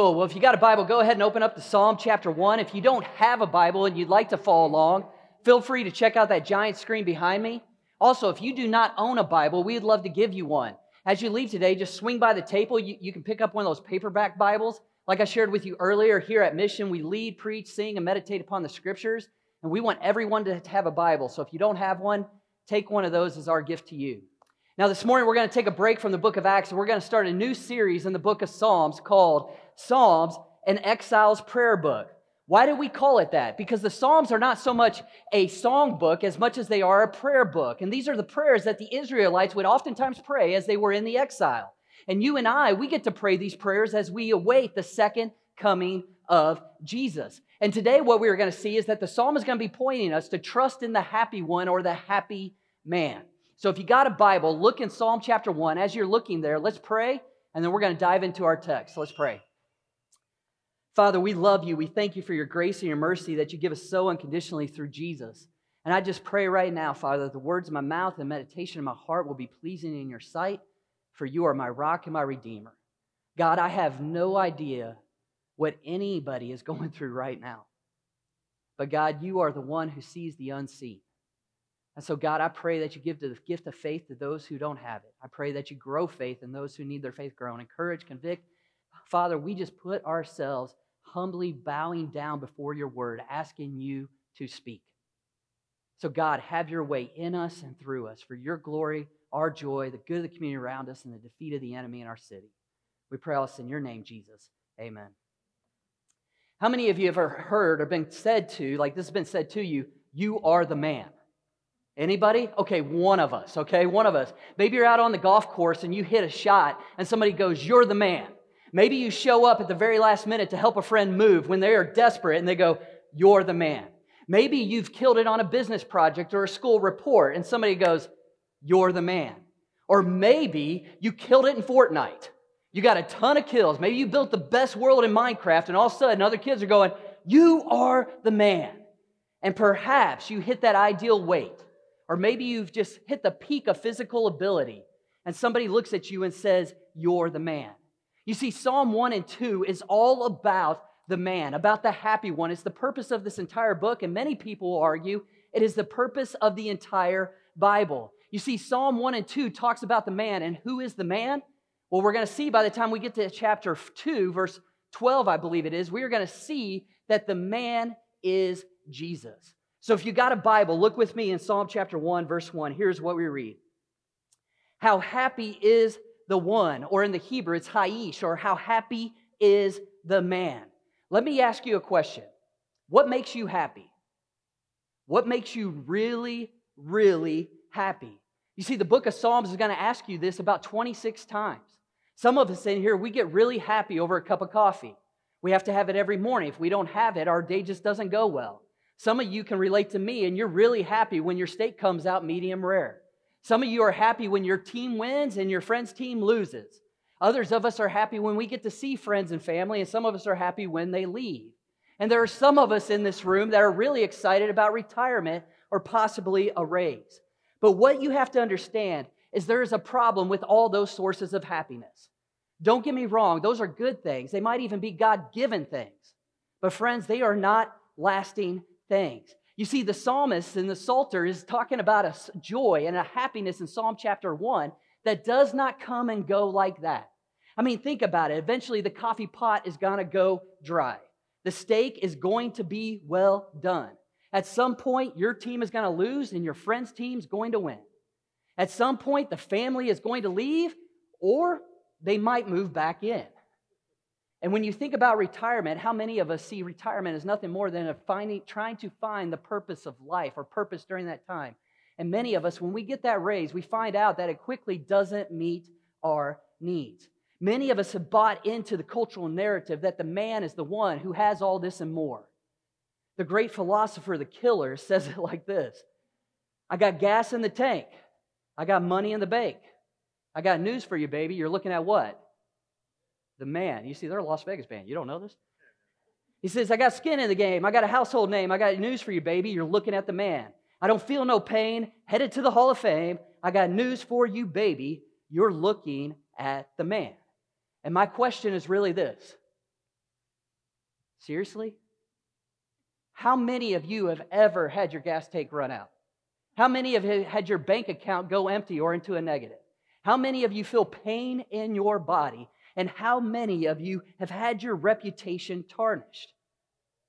Cool. Well, if you got a Bible, go ahead and open up to Psalm chapter 1. If you don't have a Bible and you'd like to follow along, feel free to check out that giant screen behind me. Also, if you do not own a Bible, we'd love to give you one. As you leave today, just swing by the table. You can pick up one of those paperback Bibles. Like I shared with you earlier, here at Mission, we lead, preach, sing, and meditate upon the Scriptures. And we want everyone to have a Bible. So if you don't have one, take one of those as our gift to you. Now, this morning, we're going to take a break from the book of Acts, and we're going to start a new series in the book of Psalms called Psalms, an Exile's Prayer Book. Why do we call it that? Because the Psalms are not so much a song book as much as they are a prayer book. And these are the prayers that the Israelites would oftentimes pray as they were in the exile. And you and I, we get to pray these prayers as we await the second coming of Jesus. And today, what we are going to see is that the Psalm is going to be pointing us to trust in the happy one or the happy man. So if you got a Bible, look in Psalm chapter 1. As you're looking there, let's pray, and then we're going to dive into our text. Let's pray. Father, we love you. We thank you for your grace and your mercy that you give us so unconditionally through Jesus. And I just pray right now, Father, that the words of my mouth and meditation of my heart will be pleasing in your sight, for you are my rock and my redeemer. God, I have no idea what anybody is going through right now. But God, you are the one who sees the unseen. And so, God, I pray that you give the gift of faith to those who don't have it. I pray that you grow faith in those who need their faith grown. Encourage, convict. Father, we just put ourselves humbly bowing down before your word, asking you to speak. So, God, have your way in us and through us for your glory, our joy, the good of the community around us, and the defeat of the enemy in our city. We pray all this in your name, Jesus. Amen. How many of you have ever heard or been said to, like this has been said to you, you are the man? Anybody? Okay, one of us, okay? One of us. Maybe you're out on the golf course and you hit a shot and somebody goes, you're the man. Maybe you show up at the very last minute to help a friend move when they are desperate and they go, you're the man. Maybe you've killed it on a business project or a school report and somebody goes, you're the man. Or maybe you killed it in Fortnite. You got a ton of kills. Maybe you built the best world in Minecraft and all of a sudden other kids are going, you are the man. And perhaps you hit that ideal weight. Or maybe you've just hit the peak of physical ability and somebody looks at you and says, you're the man. You see, Psalm 1 and 2 is all about the man, about the happy one. It's the purpose of this entire book, and many people argue it is the purpose of the entire Bible. You see, Psalm 1 and 2 talks about the man, and who is the man? Well, we're going to see by the time we get to chapter 2, verse 12, I believe it is, we are going to see that the man is Jesus. So if you got a Bible, look with me in Psalm chapter 1, verse 1. Here's what we read. How happy is the one, or in the Hebrew, it's haish, or how happy is the man. Let me ask you a question. What makes you happy? What makes you really, really happy? You see, the book of Psalms is going to ask you this about 26 times. Some of us in here, we get really happy over a cup of coffee. We have to have it every morning. If we don't have it, our day just doesn't go well. Some of you can relate to me, and you're really happy when your steak comes out medium rare. Some of you are happy when your team wins and your friend's team loses. Others of us are happy when we get to see friends and family, and some of us are happy when they leave. And there are some of us in this room that are really excited about retirement or possibly a raise. But what you have to understand is there is a problem with all those sources of happiness. Don't get me wrong, those are good things. They might even be God-given things. But friends, they are not lasting things. You see, the psalmist in the Psalter is talking about a joy and a happiness in Psalm chapter 1 that does not come and go like that. I mean, think about it. Eventually, the coffee pot is going to go dry. The steak is going to be well done. At some point, your team is going to lose and your friend's team's going to win. At some point, the family is going to leave or they might move back in. And when you think about retirement, how many of us see retirement as nothing more than trying to find the purpose of life or purpose during that time? And many of us, when we get that raise, we find out that it quickly doesn't meet our needs. Many of us have bought into the cultural narrative that the man is the one who has all this and more. The great philosopher, the Killer, says it like this. I got gas in the tank. I got money in the bank. I got news for you, baby. You're looking at what? The man. You see, they're a Las Vegas band. You don't know this? He says, I got skin in the game. I got a household name. I got news for you, baby. You're looking at the man. I don't feel no pain. Headed to the Hall of Fame. I got news for you, baby. You're looking at the man. And my question is really this. Seriously? How many of you have ever had your gas tank run out? How many of you had your bank account go empty or into a negative? How many of you feel pain in your body? And how many of you have had your reputation tarnished?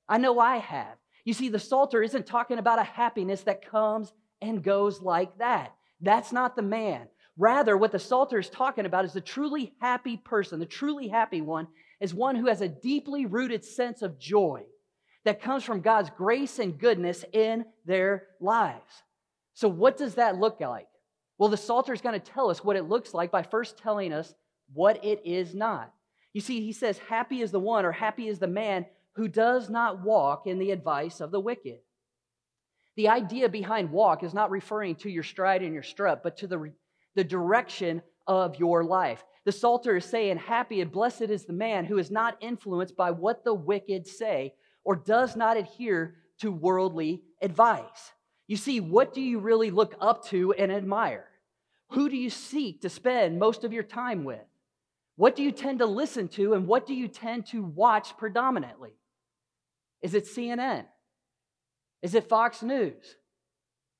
I know I have. You see, the Psalter isn't talking about a happiness that comes and goes like that. That's not the man. Rather, what the Psalter is talking about is the truly happy person. The truly happy one is one who has a deeply rooted sense of joy that comes from God's grace and goodness in their lives. So what does that look like? Well, the Psalter is going to tell us what it looks like by first telling us what it is not. You see, he says, happy is the one, or happy is the man who does not walk in the advice of the wicked. The idea behind walk is not referring to your stride and your strut, but to the direction of your life. The Psalter is saying, happy and blessed is the man who is not influenced by what the wicked say or does not adhere to worldly advice. You see, what do you really look up to and admire? Who do you seek to spend most of your time with? What do you tend to listen to, and what do you tend to watch predominantly? Is it CNN? Is it Fox News?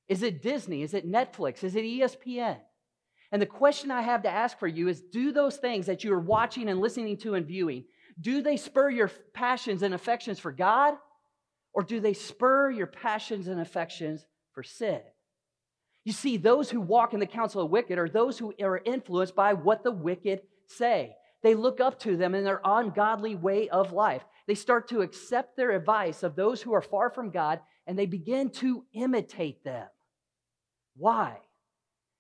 Is it Disney? Is it Netflix? Is it ESPN? And the question I have to ask for you is, do those things that you are watching and listening to and viewing, do they spur your passions and affections for God, or do they spur your passions and affections for sin? You see, those who walk in the counsel of the wicked are those who are influenced by what the wicked say. They look up to them in their ungodly way of life. They start to accept their advice of those who are far from God, and they begin to imitate them. Why?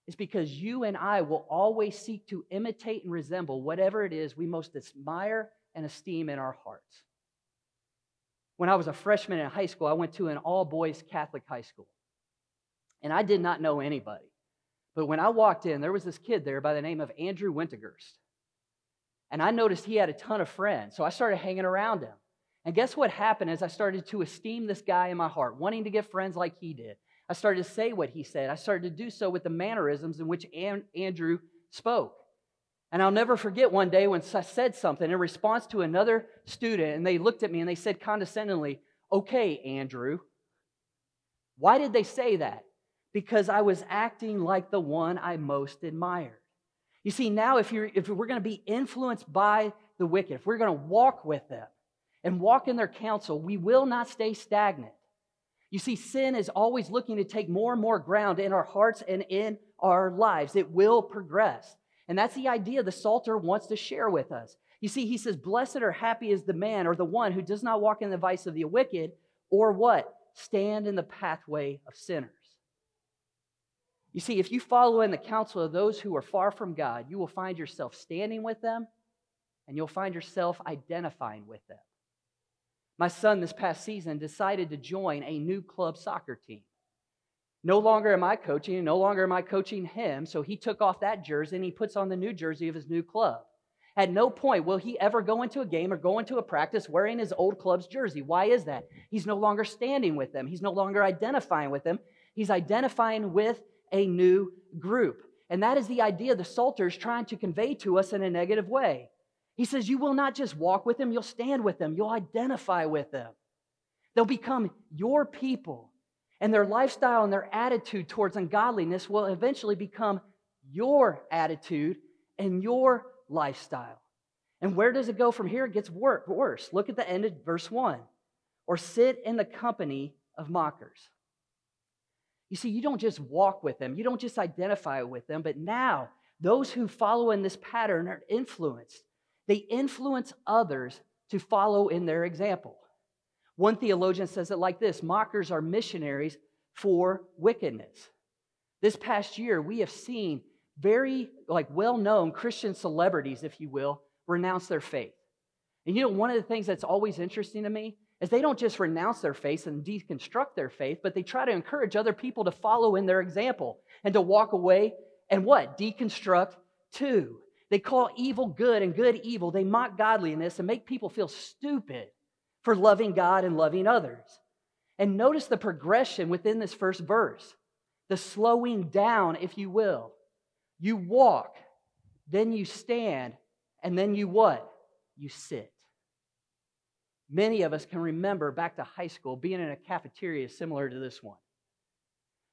It's because you and I will always seek to imitate and resemble whatever it is we most admire and esteem in our hearts. When I was a freshman in high school, I went to an all-boys Catholic high school. And I did not know anybody. But when I walked in, there was this kid there by the name of Andrew Wintergurst. And I noticed he had a ton of friends, so I started hanging around him. And guess what happened as I started to esteem this guy in my heart, wanting to get friends like he did. I started to say what he said. I started to do so with the mannerisms in which Andrew spoke. And I'll never forget one day when I said something in response to another student, and they looked at me and they said condescendingly, "Okay, Andrew." Why did they say that? Because I was acting like the one I most admired. You see, now if we're going to be influenced by the wicked, if we're going to walk with them and walk in their counsel, we will not stay stagnant. You see, sin is always looking to take more and more ground in our hearts and in our lives. It will progress. And that's the idea the Psalter wants to share with us. You see, he says, blessed or happy is the man or the one who does not walk in the vice of the wicked, or what? Stand in the pathway of sinners. You see, if you follow in the counsel of those who are far from God, you will find yourself standing with them, and you'll find yourself identifying with them. My son this past season decided to join a new club soccer team. No longer am I coaching, no longer am I coaching him, so he took off that jersey and he puts on the new jersey of his new club. At no point will he ever go into a game or go into a practice wearing his old club's jersey. Why is that? He's no longer standing with them. He's no longer identifying with them. He's identifying with a new group. And that is the idea the Psalter is trying to convey to us in a negative way. He says, you will not just walk with them, you'll stand with them, you'll identify with them. They'll become your people, and their lifestyle and their attitude towards ungodliness will eventually become your attitude and your lifestyle. And where does it go from here? It gets worse. Look at the end of verse 1. Or sit in the company of mockers. You see, you don't just walk with them. You don't just identify with them. But now, those who follow in this pattern are influenced. They influence others to follow in their example. One theologian says it like this: mockers are missionaries for wickedness. This past year, we have seen well-known Christian celebrities, if you will, renounce their faith. And you know, one of the things that's always interesting to me is they don't just renounce their faith and deconstruct their faith, but they try to encourage other people to follow in their example and to walk away and what? Deconstruct too. They call evil good and good evil. They mock godliness and make people feel stupid for loving God and loving others. And notice the progression within this first verse, the slowing down, if you will. You walk, then you stand, and then you what? You sit. Many of us can remember back to high school being in a cafeteria similar to this one.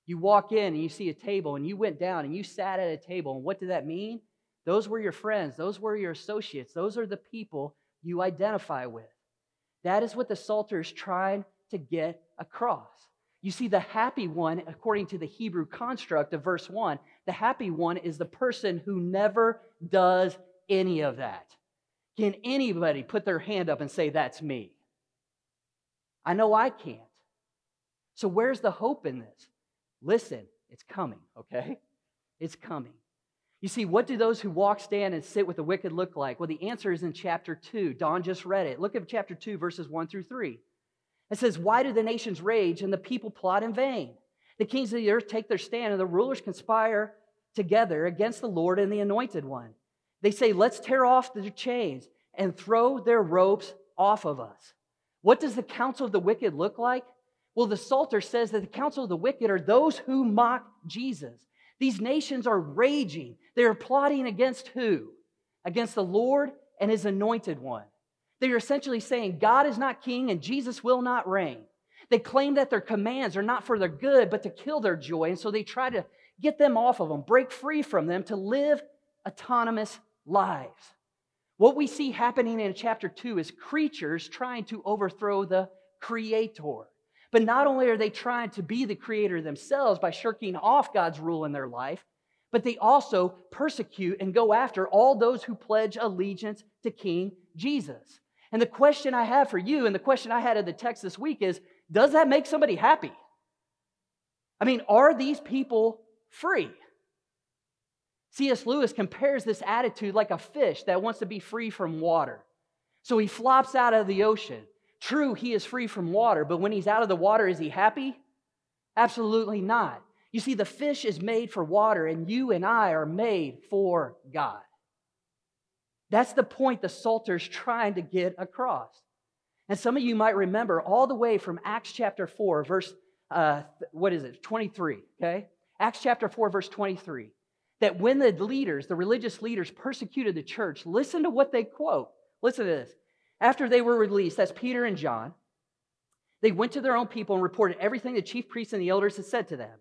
You walk in and you see a table and you went down and you sat at a table. And what did that mean? Those were your friends. Those were your associates. Those are the people you identify with. That is what the Psalter is trying to get across. You see, the happy one, according to the Hebrew construct of verse 1, the happy one is the person who never does any of that. Can anybody put their hand up and say, that's me? I know I can't. So where's the hope in this? Listen, it's coming, okay? It's coming. You see, what do those who walk, stand, and sit with the wicked look like? Well, the answer is in chapter 2. Don just read it. Look at chapter 2, verses 1 through 3. It says, why do the nations rage and the people plot in vain? The kings of the earth take their stand and the rulers conspire together against the Lord and the Anointed One. They say, let's tear off their chains and throw their ropes off of us. What does the counsel of the wicked look like? Well, the Psalter says that the counsel of the wicked are those who mock Jesus. These nations are raging. They are plotting against who? Against the Lord and His Anointed One. They are essentially saying God is not king and Jesus will not reign. They claim that their commands are not for their good, but to kill their joy. And so they try to get them off of them, break free from them to live autonomous lives. What we see happening in chapter 2 is creatures trying to overthrow the Creator. But not only are they trying to be the Creator themselves by shirking off God's rule in their life, but they also persecute and go after all those who pledge allegiance to King Jesus. And the question I have for you, and the question I had in the text this week is, does that make somebody happy? I mean, are these people free? C.S. Lewis compares this attitude like a fish that wants to be free from water. So he flops out of the ocean. True, he is free from water, but when he's out of the water, is he happy? Absolutely not. You see, the fish is made for water, and you and I are made for God. That's the point the Psalter's trying to get across. And some of you might remember all the way from Acts chapter 4, verse, 23, okay? Acts chapter 4, verse 23, that when the religious leaders persecuted the church, listen to what they quote. Listen to this. After they were released, that's Peter and John, they went to their own people and reported everything the chief priests and the elders had said to them.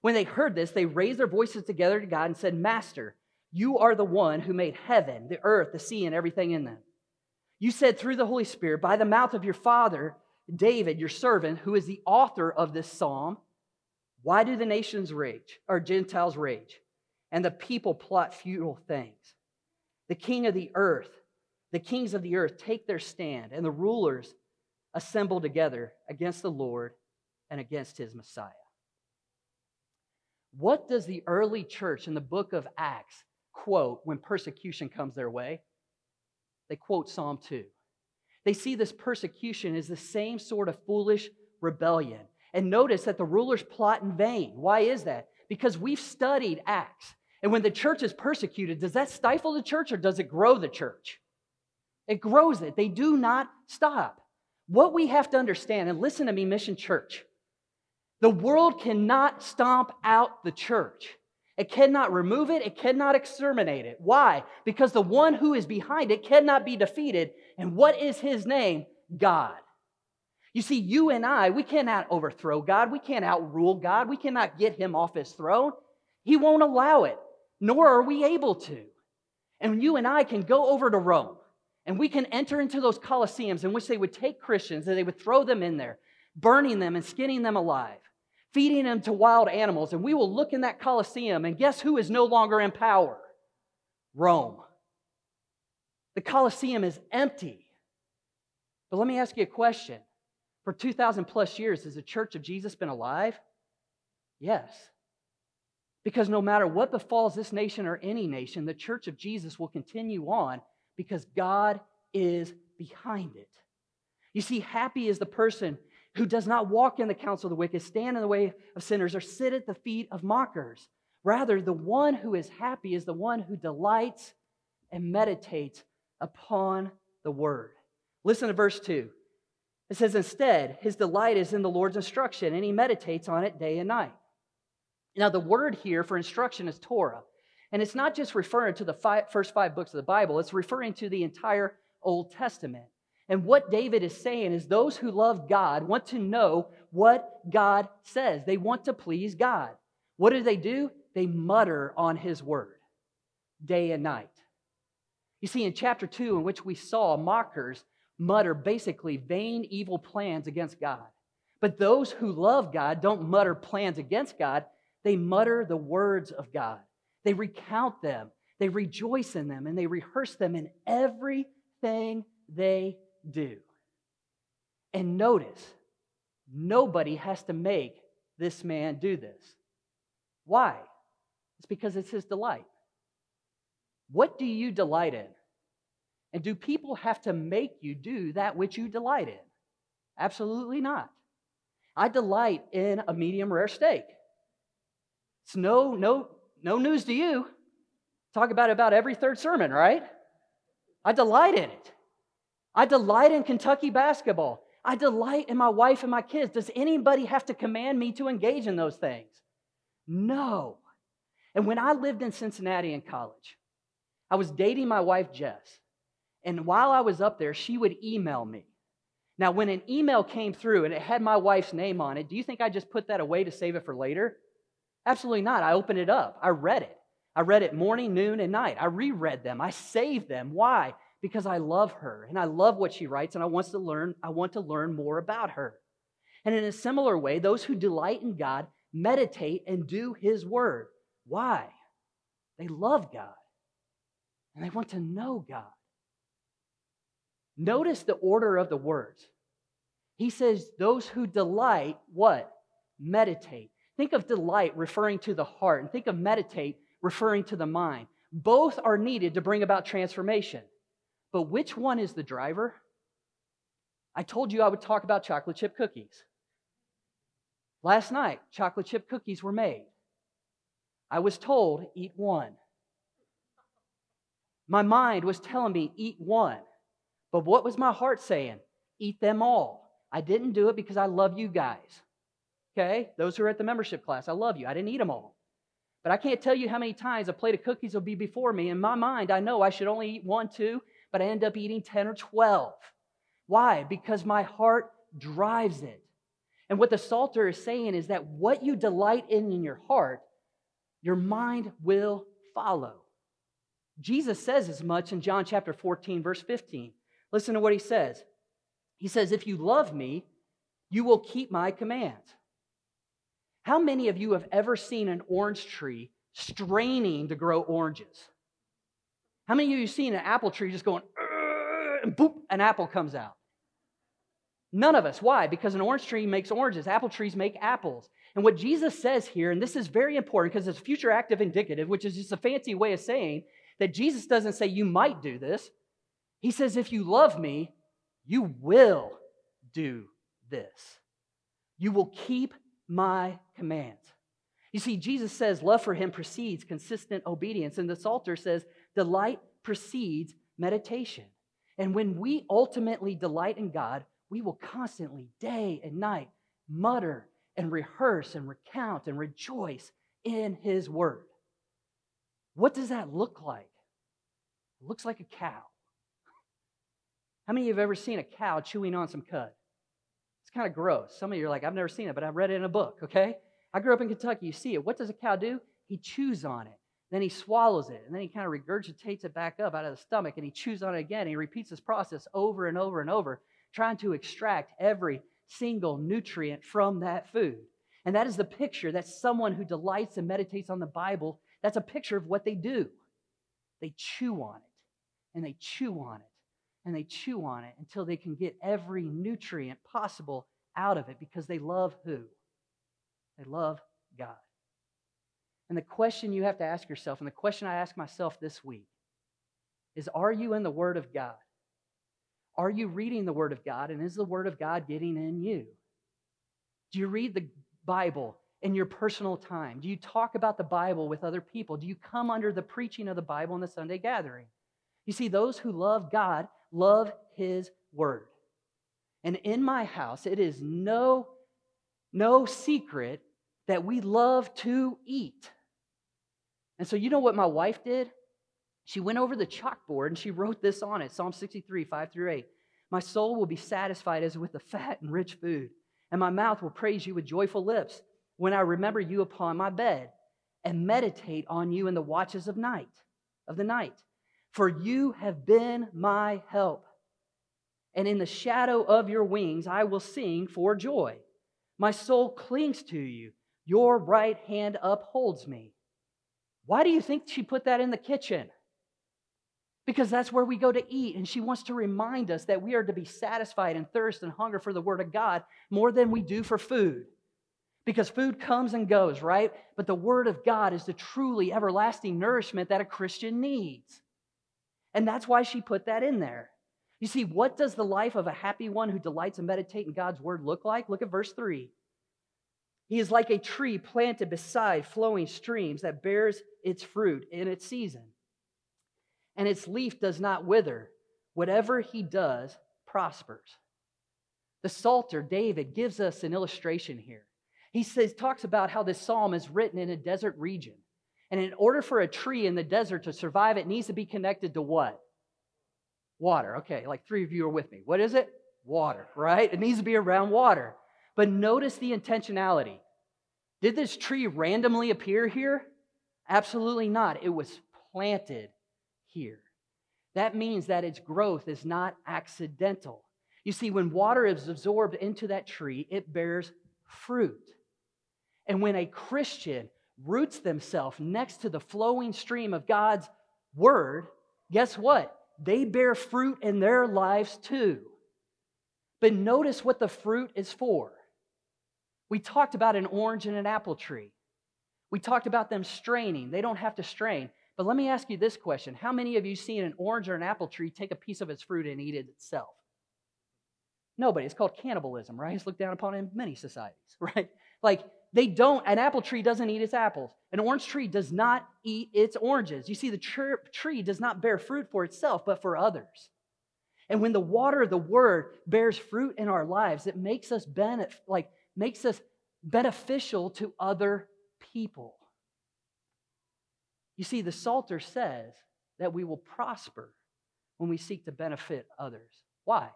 When they heard this, they raised their voices together to God and said, Master, you are the one who made heaven, the earth, the sea, and everything in them. You said through the Holy Spirit, by the mouth of your father, David, your servant, who is the author of this psalm, why do the nations rage, or Gentiles rage, and the people plot futile things? The kings of the earth take their stand, and the rulers assemble together against the Lord and against His Messiah. What does the early church in the book of Acts quote when persecution comes their way? They quote Psalm 2. They see this persecution as the same sort of foolish rebellion. And notice that the rulers plot in vain. Why is that? Because we've studied Acts. And when the church is persecuted, does that stifle the church or does it grow the church? It grows it. They do not stop. What we have to understand, and listen to me, Mission Church, the world cannot stomp out the church. It cannot remove it. It cannot exterminate it. Why? Because the one who is behind it cannot be defeated. And what is His name? God. You see, you and I, we cannot overthrow God. We can't outrule God. We cannot get Him off His throne. He won't allow it, nor are we able to. And you and I can go over to Rome, and we can enter into those colosseums in which they would take Christians and they would throw them in there, burning them and skinning them alive, feeding them to wild animals, and we will look in that Colosseum, and guess who is no longer in power? Rome. The Colosseum is empty. But let me ask you a question. For 2,000 plus years, has the Church of Jesus been alive? Yes. Because no matter what befalls this nation or any nation, the Church of Jesus will continue on because God is behind it. You see, happy is the person who does not walk in the counsel of the wicked, stand in the way of sinners, or sit at the feet of mockers. Rather, the one who is happy is the one who delights and meditates upon the word. Listen to verse 2. It says, instead, his delight is in the Lord's instruction, and he meditates on it day and night. Now, the word here for instruction is Torah. And it's not just referring to the first five books of the Bible. It's referring to the entire Old Testament. And what David is saying is those who love God want to know what God says. They want to please God. What do? They mutter on his word day and night. You see, in chapter 2, in which we saw mockers mutter basically vain, evil plans against God. But those who love God don't mutter plans against God. They mutter the words of God. They recount them. They rejoice in them, and they rehearse them in everything they do. And notice, nobody has to make this man do this. Why? It's because it's his delight. What do you delight in? And do people have to make you do that which you delight in? Absolutely not. I delight in a medium rare steak. It's no news to you. Talk about it about every third sermon, right? I delight in it. I delight in Kentucky basketball. I delight in my wife and my kids. Does anybody have to command me to engage in those things? No. And when I lived in Cincinnati in college, I was dating my wife, Jess. And while I was up there, she would email me. Now, when an email came through and it had my wife's name on it, do you think I just put that away to save it for later? Absolutely not. I opened it up. I read it. I read it morning, noon, and night. I reread them. I saved them. Why? Because I love her, and I love what she writes, and I want to learn more about her. And in a similar way, those who delight in God meditate and do His Word. Why? They love God, and they want to know God. Notice the order of the words. He says, those who delight, what? Meditate. Think of delight referring to the heart, and think of meditate referring to the mind. Both are needed to bring about transformation. But which one is the driver? I told you I would talk about chocolate chip cookies. Last night, chocolate chip cookies were made. I was told, eat one. My mind was telling me, eat one. But what was my heart saying? Eat them all. I didn't do it because I love you guys. Okay? Those who are at the membership class, I love you. I didn't eat them all. But I can't tell you how many times a plate of cookies will be before me. In my mind, I know I should only eat 1, 2, but I end up eating 10 or 12. Why? Because my heart drives it. And what the Psalter is saying is that what you delight in your heart, your mind will follow. Jesus says as much in John chapter 14, verse 15. Listen to what he says. He says, if you love me, you will keep my commands. How many of you have ever seen an orange tree straining to grow oranges? How many of you have seen an apple tree just going, and boop, an apple comes out? None of us. Why? Because an orange tree makes oranges. Apple trees make apples. And what Jesus says here, and this is very important because it's future active indicative, which is just a fancy way of saying that Jesus doesn't say you might do this. He says, if you love me, you will do this. You will keep my commands. You see, Jesus says love for him precedes consistent obedience. And the Psalter says delight precedes meditation. And when we ultimately delight in God, we will constantly, day and night, mutter and rehearse and recount and rejoice in his word. What does that look like? It looks like a cow. How many of you have ever seen a cow chewing on some cud? It's kind of gross. Some of you are like, I've never seen it, but I've read it in a book, okay? I grew up in Kentucky. You see it. What does a cow do? He chews on it. Then he swallows it. And then he kind of regurgitates it back up out of the stomach, and he chews on it again. And he repeats this process over and over and over, trying to extract every single nutrient from that food. And that is the picture. That's someone who delights and meditates on the Bible. That's a picture of what they do. They chew on it, and they chew on it, and they chew on it until they can get every nutrient possible out of it because they love who? They love God. And the question you have to ask yourself, and the question I ask myself this week, is are you in the Word of God? Are you reading the Word of God, and is the Word of God getting in you? Do you read the Bible in your personal time? Do you talk about the Bible with other people? Do you come under the preaching of the Bible in the Sunday gathering? You see, those who love God love His Word. And in my house, it is no secret that we love to eat. And so you know what my wife did? She went over the chalkboard and she wrote this on it, Psalm 63, 5 through 8. My soul will be satisfied as with the fat and rich food, and my mouth will praise you with joyful lips when I remember you upon my bed and meditate on you in the watches of the night. For you have been my help, and in the shadow of your wings I will sing for joy. My soul clings to you. Your right hand upholds me. Why do you think she put that in the kitchen? Because that's where we go to eat, and she wants to remind us that we are to be satisfied and thirst and hunger for the Word of God more than we do for food. Because food comes and goes, right? But the Word of God is the truly everlasting nourishment that a Christian needs. And that's why she put that in there. You see, what does the life of a happy one who delights and meditates in God's Word look like? Look at verse 3. He is like a tree planted beside flowing streams that bears its fruit in its season, and its leaf does not wither. Whatever he does prospers. The Psalter, David, gives us an illustration here. He talks about how this psalm is written in a desert region. And in order for a tree in the desert to survive, it needs to be connected to what? Water. Okay, like three of you are with me. What is it? Water, right? It needs to be around water. But notice the intentionality. Did this tree randomly appear here? Absolutely not. It was planted here. That means that its growth is not accidental. You see, when water is absorbed into that tree, it bears fruit. And when a Christian roots themselves next to the flowing stream of God's Word, guess what? They bear fruit in their lives too. But notice what the fruit is for. We talked about an orange and an apple tree. We talked about them straining. They don't have to strain. But let me ask you this question. How many of you seen an orange or an apple tree take a piece of its fruit and eat it itself? Nobody. It's called cannibalism, right? It's looked down upon in many societies, right? Like, an apple tree doesn't eat its apples. An orange tree does not eat its oranges. You see, the tree does not bear fruit for itself, but for others. And when the water of the Word bears fruit in our lives, it makes us beneficial to other people. You see, the Psalter says that we will prosper when we seek to benefit others. Why?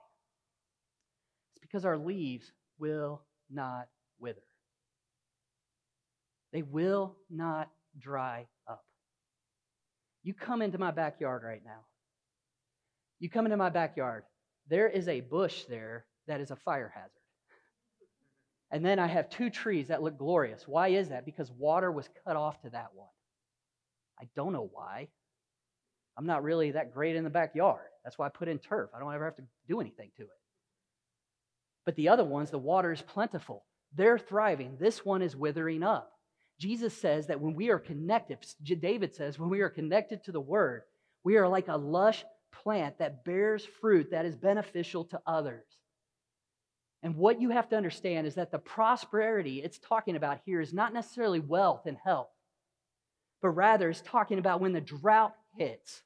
It's because our leaves will not wither. They will not dry up. You come into my backyard right now. You come into my backyard, there is a bush there that is a fire hazard. And then I have two trees that look glorious. Why is that? Because water was cut off to that one. I don't know why. I'm not really that great in the backyard. That's why I put in turf. I don't ever have to do anything to it. But the other ones, the water is plentiful. They're thriving. This one is withering up. Jesus says that when we are connected, David says, when we are connected to the Word, we are like a lush plant that bears fruit that is beneficial to others. And what you have to understand is that the prosperity it's talking about here is not necessarily wealth and health, but rather it's talking about when the drought hits,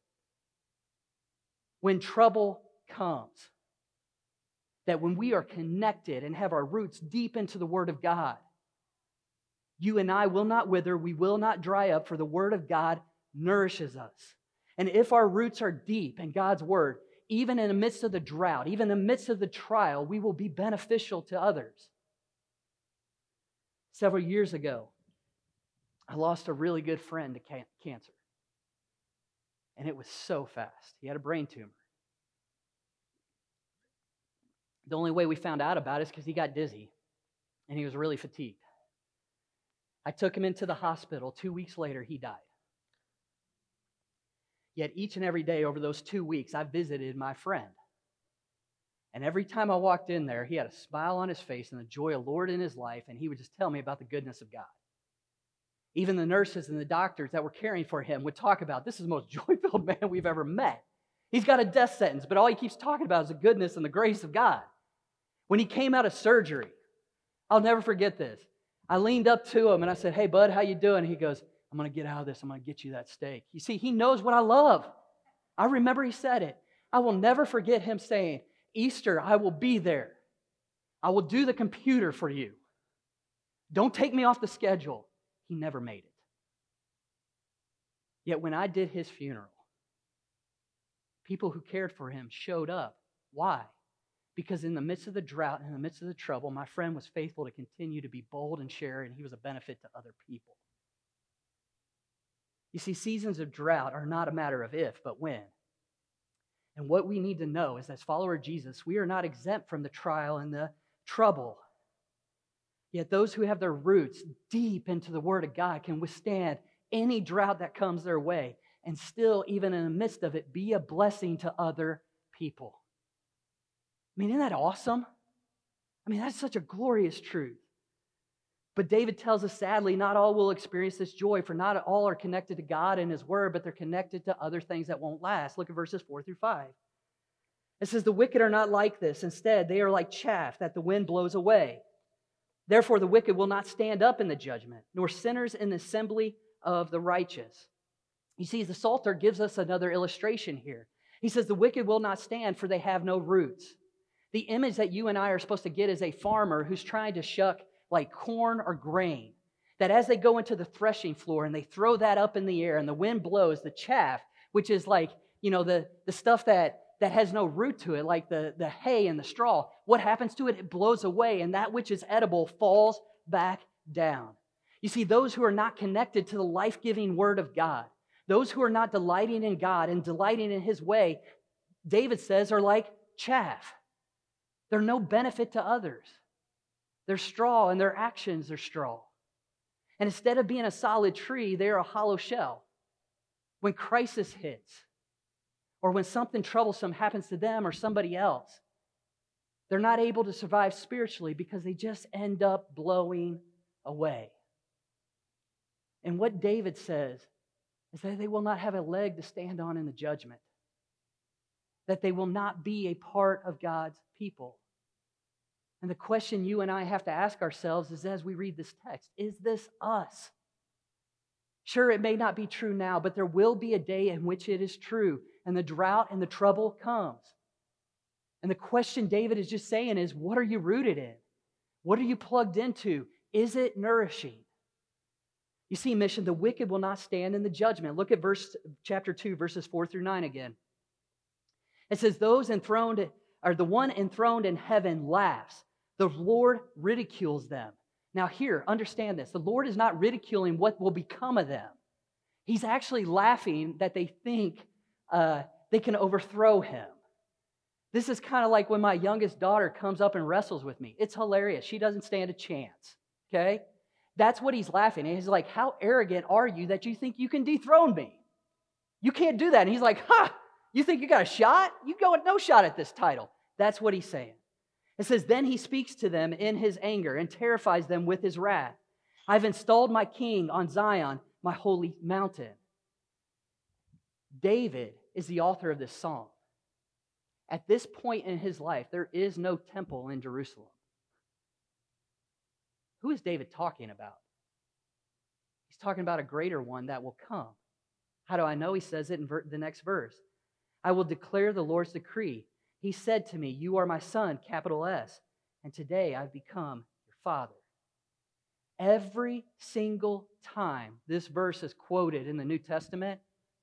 when trouble comes, that when we are connected and have our roots deep into the Word of God, you and I will not wither, we will not dry up, for the Word of God nourishes us. And if our roots are deep in God's Word, even in the midst of the drought, even in the midst of the trial, we will be beneficial to others. Several years ago, I lost a really good friend to cancer. And it was so fast. He had a brain tumor. The only way we found out about it is because he got dizzy and he was really fatigued. I took him into the hospital. 2 weeks later, he died. Yet each and every day over those 2 weeks, I visited my friend. And every time I walked in there, he had a smile on his face and the joy of the Lord in his life, and he would just tell me about the goodness of God. Even the nurses and the doctors that were caring for him would talk about, this is the most joy-filled man we've ever met. He's got a death sentence, but all he keeps talking about is the goodness and the grace of God. When he came out of surgery, I'll never forget this. I leaned up to him and I said, hey, bud, how you doing? He goes, I'm going to get out of this. I'm going to get you that steak. You see, he knows what I love. I remember he said it. I will never forget him saying, Easter, I will be there. I will do the computer for you. Don't take me off the schedule. He never made it. Yet when I did his funeral, people who cared for him showed up. Why? because in the midst of the drought, in the midst of the trouble, my friend was faithful to continue to be bold and share, and he was a benefit to other people. You see, seasons of drought are not a matter of if, but when. And what we need to know is, as followers of Jesus, we are not exempt from the trial and the trouble. Yet those who have their roots deep into the Word of God can withstand any drought that comes their way and still, even in the midst of it, be a blessing to other people. I mean, isn't that awesome? I mean, that's such a glorious truth. But David tells us, sadly, not all will experience this joy, for not all are connected to God and His Word, but they're connected to other things that won't last. Look at verses 4-5. It says, the wicked are not like this. Instead, they are like chaff that the wind blows away. Therefore, the wicked will not stand up in the judgment, nor sinners in the assembly of the righteous. You see, the Psalter gives us another illustration here. He says, the wicked will not stand, for they have no roots. The image that you and I are supposed to get is a farmer who's trying to shuck like corn or grain, that as they go into the threshing floor and they throw that up in the air and the wind blows, the chaff, which is like, you know, the stuff that has no root to it, like the hay and the straw, what happens to it? It blows away, and that which is edible falls back down. You see, those who are not connected to the life-giving Word of God, those who are not delighting in God and delighting in His way, David says, are like chaff. They're no benefit to others. They're straw, and their actions are straw. And instead of being a solid tree, they are a hollow shell. When crisis hits, or when something troublesome happens to them or somebody else, they're not able to survive spiritually because they just end up blowing away. And what David says is that they will not have a leg to stand on in the judgment, that they will not be a part of God's people. And the question you and I have to ask ourselves is, as we read this text, is this us? Sure, it may not be true now, but there will be a day in which it is true, and the drought and the trouble comes. And the question David is just saying is, what are you rooted in? What are you plugged into? Is it nourishing? You see, mission, the wicked will not stand in the judgment. Look at chapter 2, verses 4-9 again. It says, the one enthroned in heaven laughs. The Lord ridicules them. Now here, understand this. The Lord is not ridiculing what will become of them. He's actually laughing that they think they can overthrow Him. This is kind of like when my youngest daughter comes up and wrestles with me. It's hilarious. She doesn't stand a chance, okay? That's what he's laughing at. He's like, how arrogant are you that you think you can dethrone me? You can't do that. And he's like, ha! You think you got a shot? You go with no shot at this title. That's what he's saying. It says, then he speaks to them in his anger and terrifies them with his wrath. I've installed my king on Zion, my holy mountain. David is the author of this psalm. At this point in his life, there is no temple in Jerusalem. Who is David talking about? He's talking about a greater one that will come. How do I know? He says it in the next verse. I will declare the Lord's decree. He said to me, you are my son, capital S, and today I've become your father. Every single time this verse is quoted in the New Testament,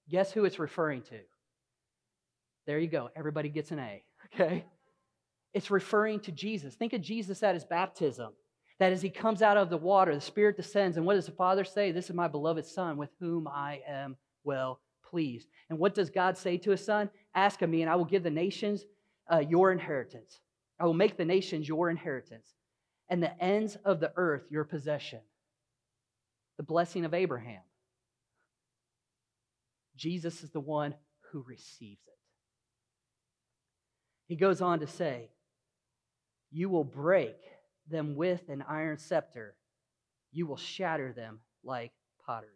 guess who it's referring to? There you go. Everybody gets an A, okay? It's referring to Jesus. Think of Jesus at His baptism, that as He comes out of the water, the Spirit descends, and what does the Father say? This is my beloved Son with whom I am well pleased. And what does God say to His Son? Ask of me, and I will give the nations your inheritance. I will make the nations your inheritance, and the ends of the earth your possession. The blessing of Abraham. Jesus is the one who receives it. He goes on to say, you will break them with an iron scepter. You will shatter them like pottery.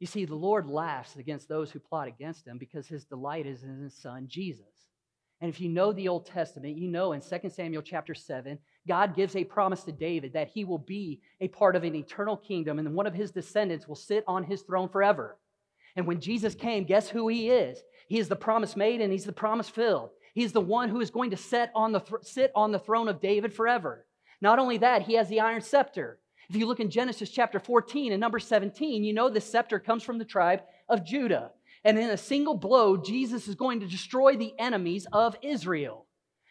You see, the Lord laughs against those who plot against Him because His delight is in His Son, Jesus. And if you know the Old Testament, you know in 2 Samuel chapter 7, God gives a promise to David that he will be a part of an eternal kingdom, and one of his descendants will sit on his throne forever. And when Jesus came, guess who He is? He is the promise made, and He's the promise filled. He's the one who is going to sit on the throne of David forever. Not only that, He has the iron scepter. If you look in Genesis chapter 14 and number 17, you know the scepter comes from the tribe of Judah. And in a single blow, Jesus is going to destroy the enemies of Israel.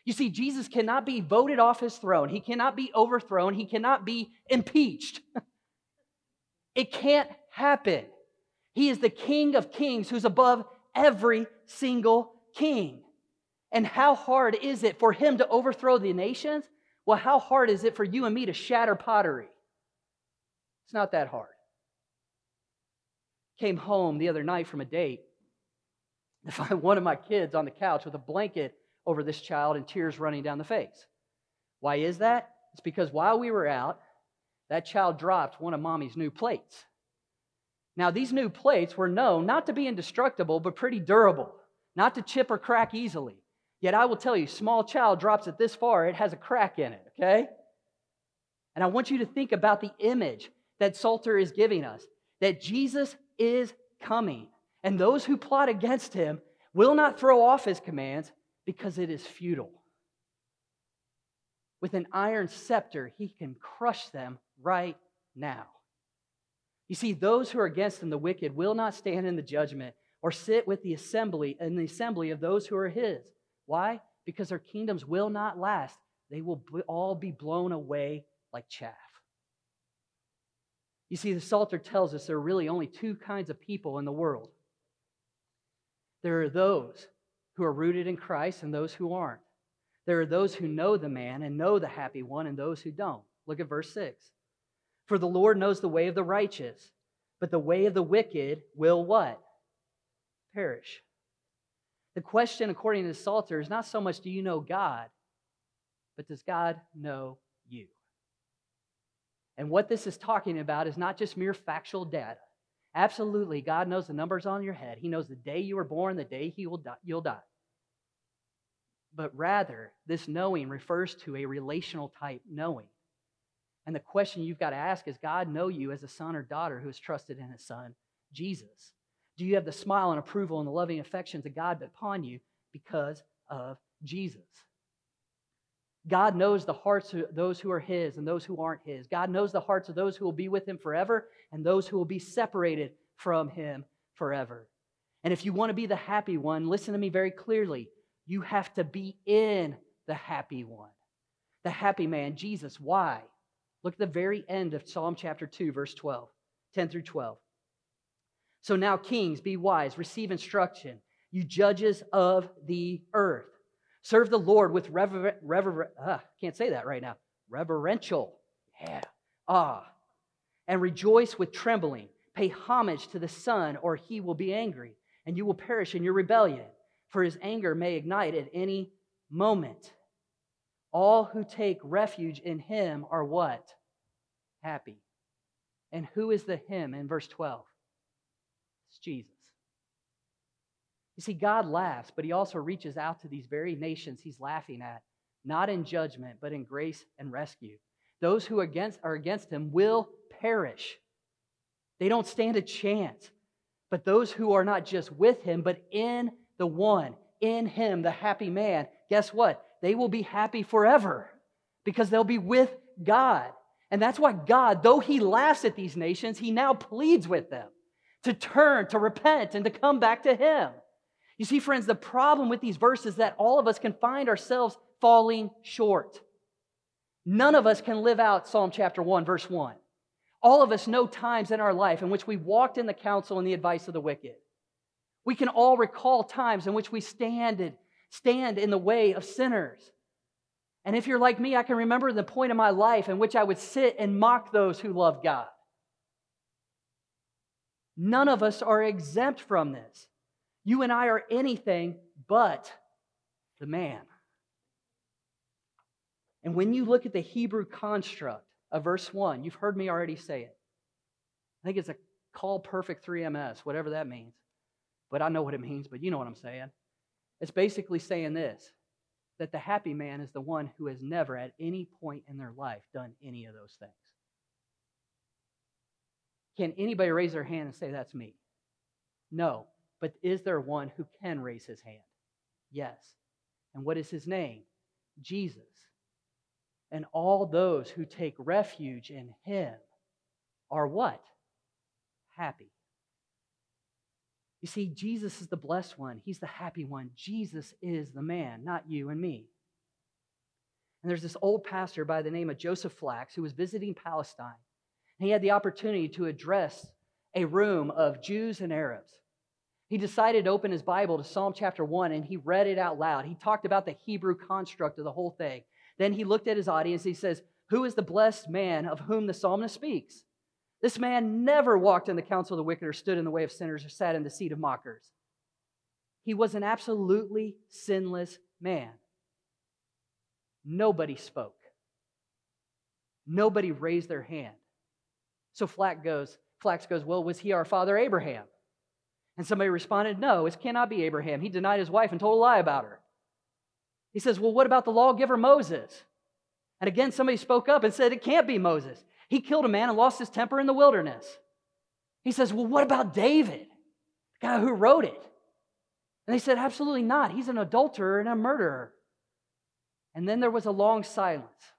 You see, Jesus cannot be voted off his throne. He cannot be overthrown. He cannot be impeached. It can't happen. He is the King of Kings who's above every single king. And how hard is it for him to overthrow the nations? Well, how hard is it for you and me to shatter pottery? It's not that hard. Came home the other night from a date to find one of my kids on the couch with a blanket over this child and tears running down the face. Why is that? It's because while we were out, that child dropped one of mommy's new plates. Now, these new plates were known not to be indestructible, but pretty durable, not to chip or crack easily. Yet I will tell you, small child drops it this far, it has a crack in it, okay? And I want you to think about the image that Psalter is giving us, that Jesus is coming, and those who plot against him will not throw off his commands because it is futile. With an iron scepter, he can crush them right now. You see, those who are against him, the wicked, will not stand in the judgment or sit with the assembly in the assembly of those who are his. Why? Because their kingdoms will not last. They will all be blown away like chaff. You see, the Psalter tells us there are really only two kinds of people in the world. There are those who are rooted in Christ and those who aren't. There are those who know the man and know the happy one and those who don't. Look at verse 6. For the Lord knows the way of the righteous, but the way of the wicked will what? Perish. The question, according to the Psalter, is not so much do you know God, but does God know you? And what this is talking about is not just mere factual data. Absolutely, God knows the numbers on your head. He knows the day you were born, the day you'll die. But rather, this knowing refers to a relational type knowing. And the question you've got to ask is, God know you as a son or daughter who is trusted in his son, Jesus? Do you have the smile and approval and the loving affections of God upon you because of Jesus? God knows the hearts of those who are his and those who aren't his. God knows the hearts of those who will be with him forever and those who will be separated from him forever. And if you want to be the happy one, listen to me very clearly. You have to be in the happy one, the happy man, Jesus. Why? Look at the very end of Psalm chapter 2, verse 12, 10 through 12. So now, kings, be wise, receive instruction, you judges of the earth. Serve the Lord with reverential awe, and rejoice with trembling. Pay homage to the Son, or he will be angry, and you will perish in your rebellion, for his anger may ignite at any moment. All who take refuge in him are what? Happy. And who is the him in verse 12? It's Jesus. You see, God laughs, but he also reaches out to these very nations he's laughing at, not in judgment, but in grace and rescue. Those who are against him will perish. They don't stand a chance. But those who are not just with him, but in the one, in him, the happy man, guess what? They will be happy forever because they'll be with God. And that's why God, though he laughs at these nations, he now pleads with them to turn, to repent, and to come back to him. You see, friends, the problem with these verses is that all of us can find ourselves falling short. None of us can live out Psalm chapter 1, verse 1. All of us know times in our life in which we walked in the counsel and the advice of the wicked. We can all recall times in which we stand in the way of sinners. And if you're like me, I can remember the point in my life in which I would sit and mock those who love God. None of us are exempt from this. You and I are anything but the man. And when you look at the Hebrew construct of verse 1, you've heard me already say it. I think it's a call perfect 3MS, whatever that means. But I know what it means, but you know what I'm saying. It's basically saying this, that the happy man is the one who has never at any point in their life done any of those things. Can anybody raise their hand and say, that's me? No. But is there one who can raise his hand? Yes. And what is his name? Jesus. And all those who take refuge in him are what? Happy. You see, Jesus is the blessed one. He's the happy one. Jesus is the man, not you and me. And there's this old pastor by the name of Joseph Flax who was visiting Palestine. And he had the opportunity to address a room of Jews and Arabs. He decided to open his Bible to Psalm chapter 1, and he read it out loud. He talked about the Hebrew construct of the whole thing. Then he looked at his audience. He says, "Who is the blessed man of whom the psalmist speaks? This man never walked in the counsel of the wicked or stood in the way of sinners or sat in the seat of mockers." He was an absolutely sinless man. Nobody spoke. Nobody raised their hand. So Flax goes, "Well, was he our father Abraham?" And somebody responded, "No, it cannot be Abraham. He denied his wife and told a lie about her." He says, "Well, what about the lawgiver Moses?" And again, somebody spoke up and said, "It can't be Moses. He killed a man and lost his temper in the wilderness." He says, "Well, what about David, the guy who wrote it?" And they said, "Absolutely not. He's an adulterer and a murderer." And then there was a long silence.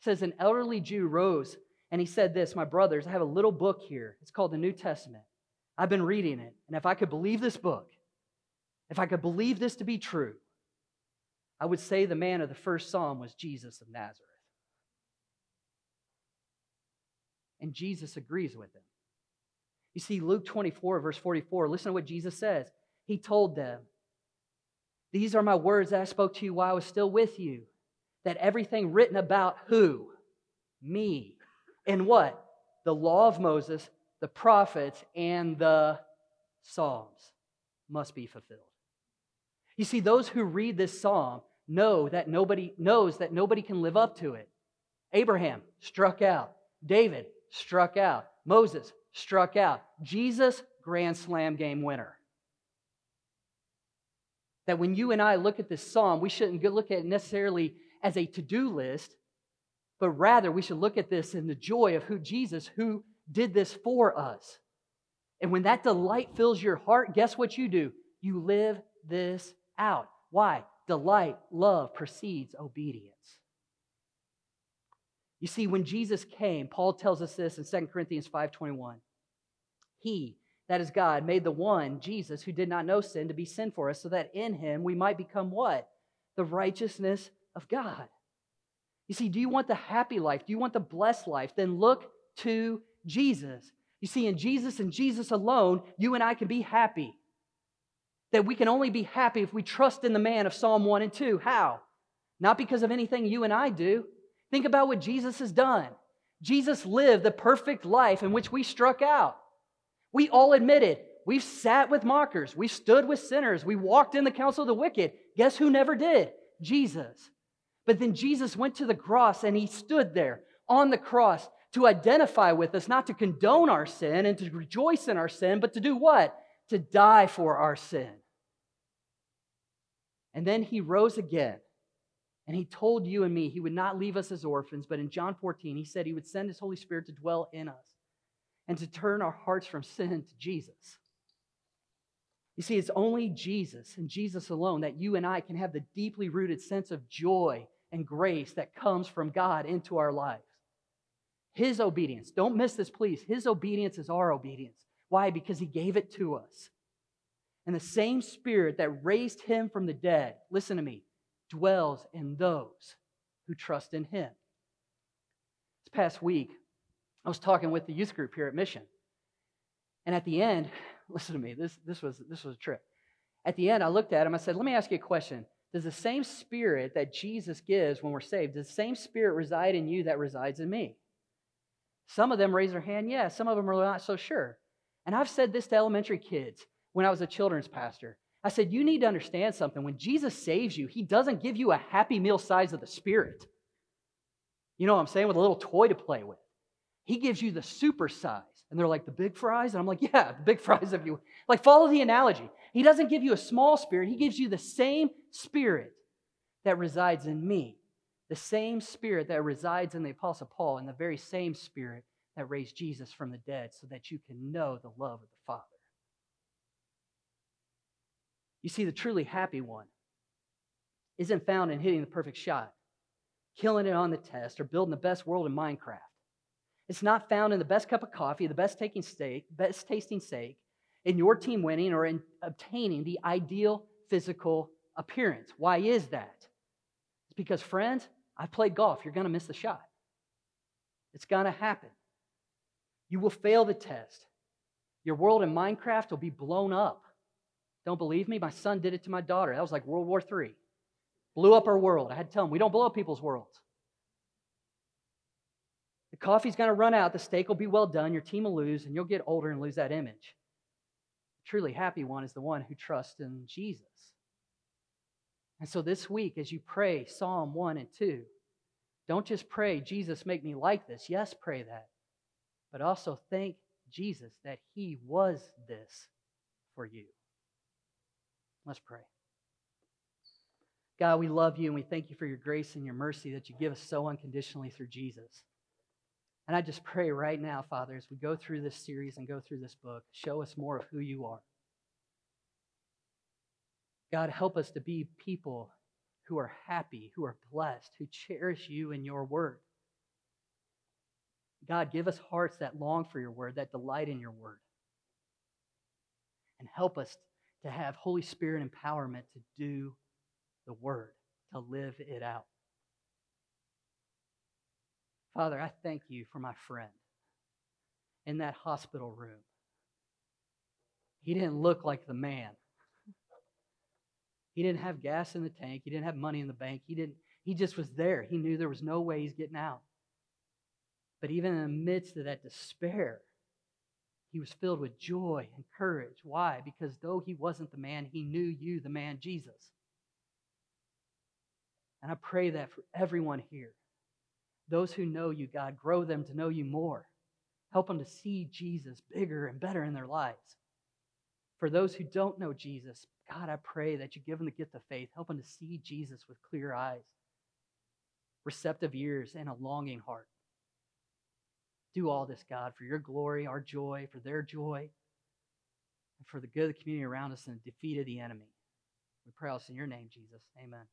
It says, an elderly Jew rose and he said this, "My brothers, I have a little book here. It's called the New Testament. I've been reading it. And if I could believe this book, if I could believe this to be true, I would say the man of the first psalm was Jesus of Nazareth." And Jesus agrees with him. You see, Luke 24, verse 44, listen to what Jesus says. He told them, "These are my words that I spoke to you while I was still with you, that everything written about" who? Me. And what? "The law of Moses, the prophets, and the Psalms must be fulfilled." You see, those who read this psalm know that nobody knows that nobody can live up to it. Abraham struck out. David struck out. Moses struck out. Jesus, grand slam game winner. That when you and I look at this psalm, we shouldn't look at it necessarily as a to-do list, but rather we should look at this in the joy of who Jesus, who did this for us. And when that delight fills your heart, guess what you do? You live this out. Why? Delight, love precedes obedience. You see, when Jesus came, Paul tells us this in 2 Corinthians 5:21. He, that is God, made the one, Jesus, who did not know sin, to be sin for us, so that in him we might become what? The righteousness of God. You see, do you want the happy life? Do you want the blessed life? Then look to Jesus. You see, in Jesus and Jesus alone, you and I can be happy. That we can only be happy if we trust in the man of Psalm 1 and 2. How? Not because of anything you and I do. Think about what Jesus has done. Jesus lived the perfect life in which we struck out. We all admit it. We've sat with mockers. We've stood with sinners. We walked in the counsel of the wicked. Guess who never did? Jesus. But then Jesus went to the cross and he stood there on the cross to identify with us, not to condone our sin and to rejoice in our sin, but to do what? To die for our sin. And then he rose again and he told you and me he would not leave us as orphans, but in John 14, he said he would send his Holy Spirit to dwell in us and to turn our hearts from sin to Jesus. You see, it's only Jesus and Jesus alone that you and I can have the deeply rooted sense of joy and grace that comes from God into our lives. His obedience, don't miss this, please. His obedience is our obedience. Why? Because he gave it to us. And the same Spirit that raised him from the dead, listen to me, dwells in those who trust in him. This past week, I was talking with the youth group here at Mission. And at the end, listen to me, this was a trip. At the end, I looked at him, I said, "Let me ask you a question. Does the same Spirit that Jesus gives when we're saved, does the same Spirit reside in you that resides in me?" Some of them raised their hand, yeah. Some of them are not so sure. And I've said this to elementary kids when I was a children's pastor. I said, you need to understand something. When Jesus saves you, he doesn't give you a Happy Meal size of the Spirit. You know what I'm saying? With a little toy to play with. He gives you the super size. And they're like, the big fries? And I'm like, yeah, the big fries of you. Like, follow the analogy. He doesn't give you a small Spirit. He gives you the same Spirit that resides in me. The same Spirit that resides in the Apostle Paul and the very same Spirit that raised Jesus from the dead so that you can know the love of the Father. You see, the truly happy one isn't found in hitting the perfect shot, killing it on the test, or building the best world in Minecraft. It's not found in the best cup of coffee, the best tasting steak, in your team winning or in obtaining the ideal physical appearance. Why is that? It's because, friends, I played golf. You're going to miss the shot. It's going to happen. You will fail the test. Your world in Minecraft will be blown up. Don't believe me? My son did it to my daughter. That was like World War III. Blew up our world. I had to tell him, we don't blow up people's worlds. The coffee's going to run out. The steak will be well done. Your team will lose, and you'll get older and lose that image. The truly happy one is the one who trusts in Jesus. And so this week, as you pray Psalm 1 and 2, don't just pray, Jesus, make me like this. Yes, pray that. But also thank Jesus that he was this for you. Let's pray. God, we love you and we thank you for your grace and your mercy that you give us so unconditionally through Jesus. And I just pray right now, Father, as we go through this series and go through this book, show us more of who you are. God, help us to be people who are happy, who are blessed, who cherish you and your word. God, give us hearts that long for your word, that delight in your word. And help us to have Holy Spirit empowerment to do the word, to live it out. Father, I thank you for my friend in that hospital room. He didn't look like the man. He didn't have gas in the tank. He didn't have money in the bank. He just was there. He knew there was no way he's getting out. But even in the midst of that despair, he was filled with joy and courage. Why? Because though he wasn't the man, he knew you, the man Jesus. And I pray that for everyone here. Those who know you, God, grow them to know you more. Help them to see Jesus bigger and better in their lives. For those who don't know Jesus, God, I pray that you give them the gift of faith. Help them to see Jesus with clear eyes, receptive ears, and a longing heart. Do all this, God, for your glory, our joy, for their joy, and for the good of the community around us and the defeat of the enemy. We pray all this in your name, Jesus. Amen.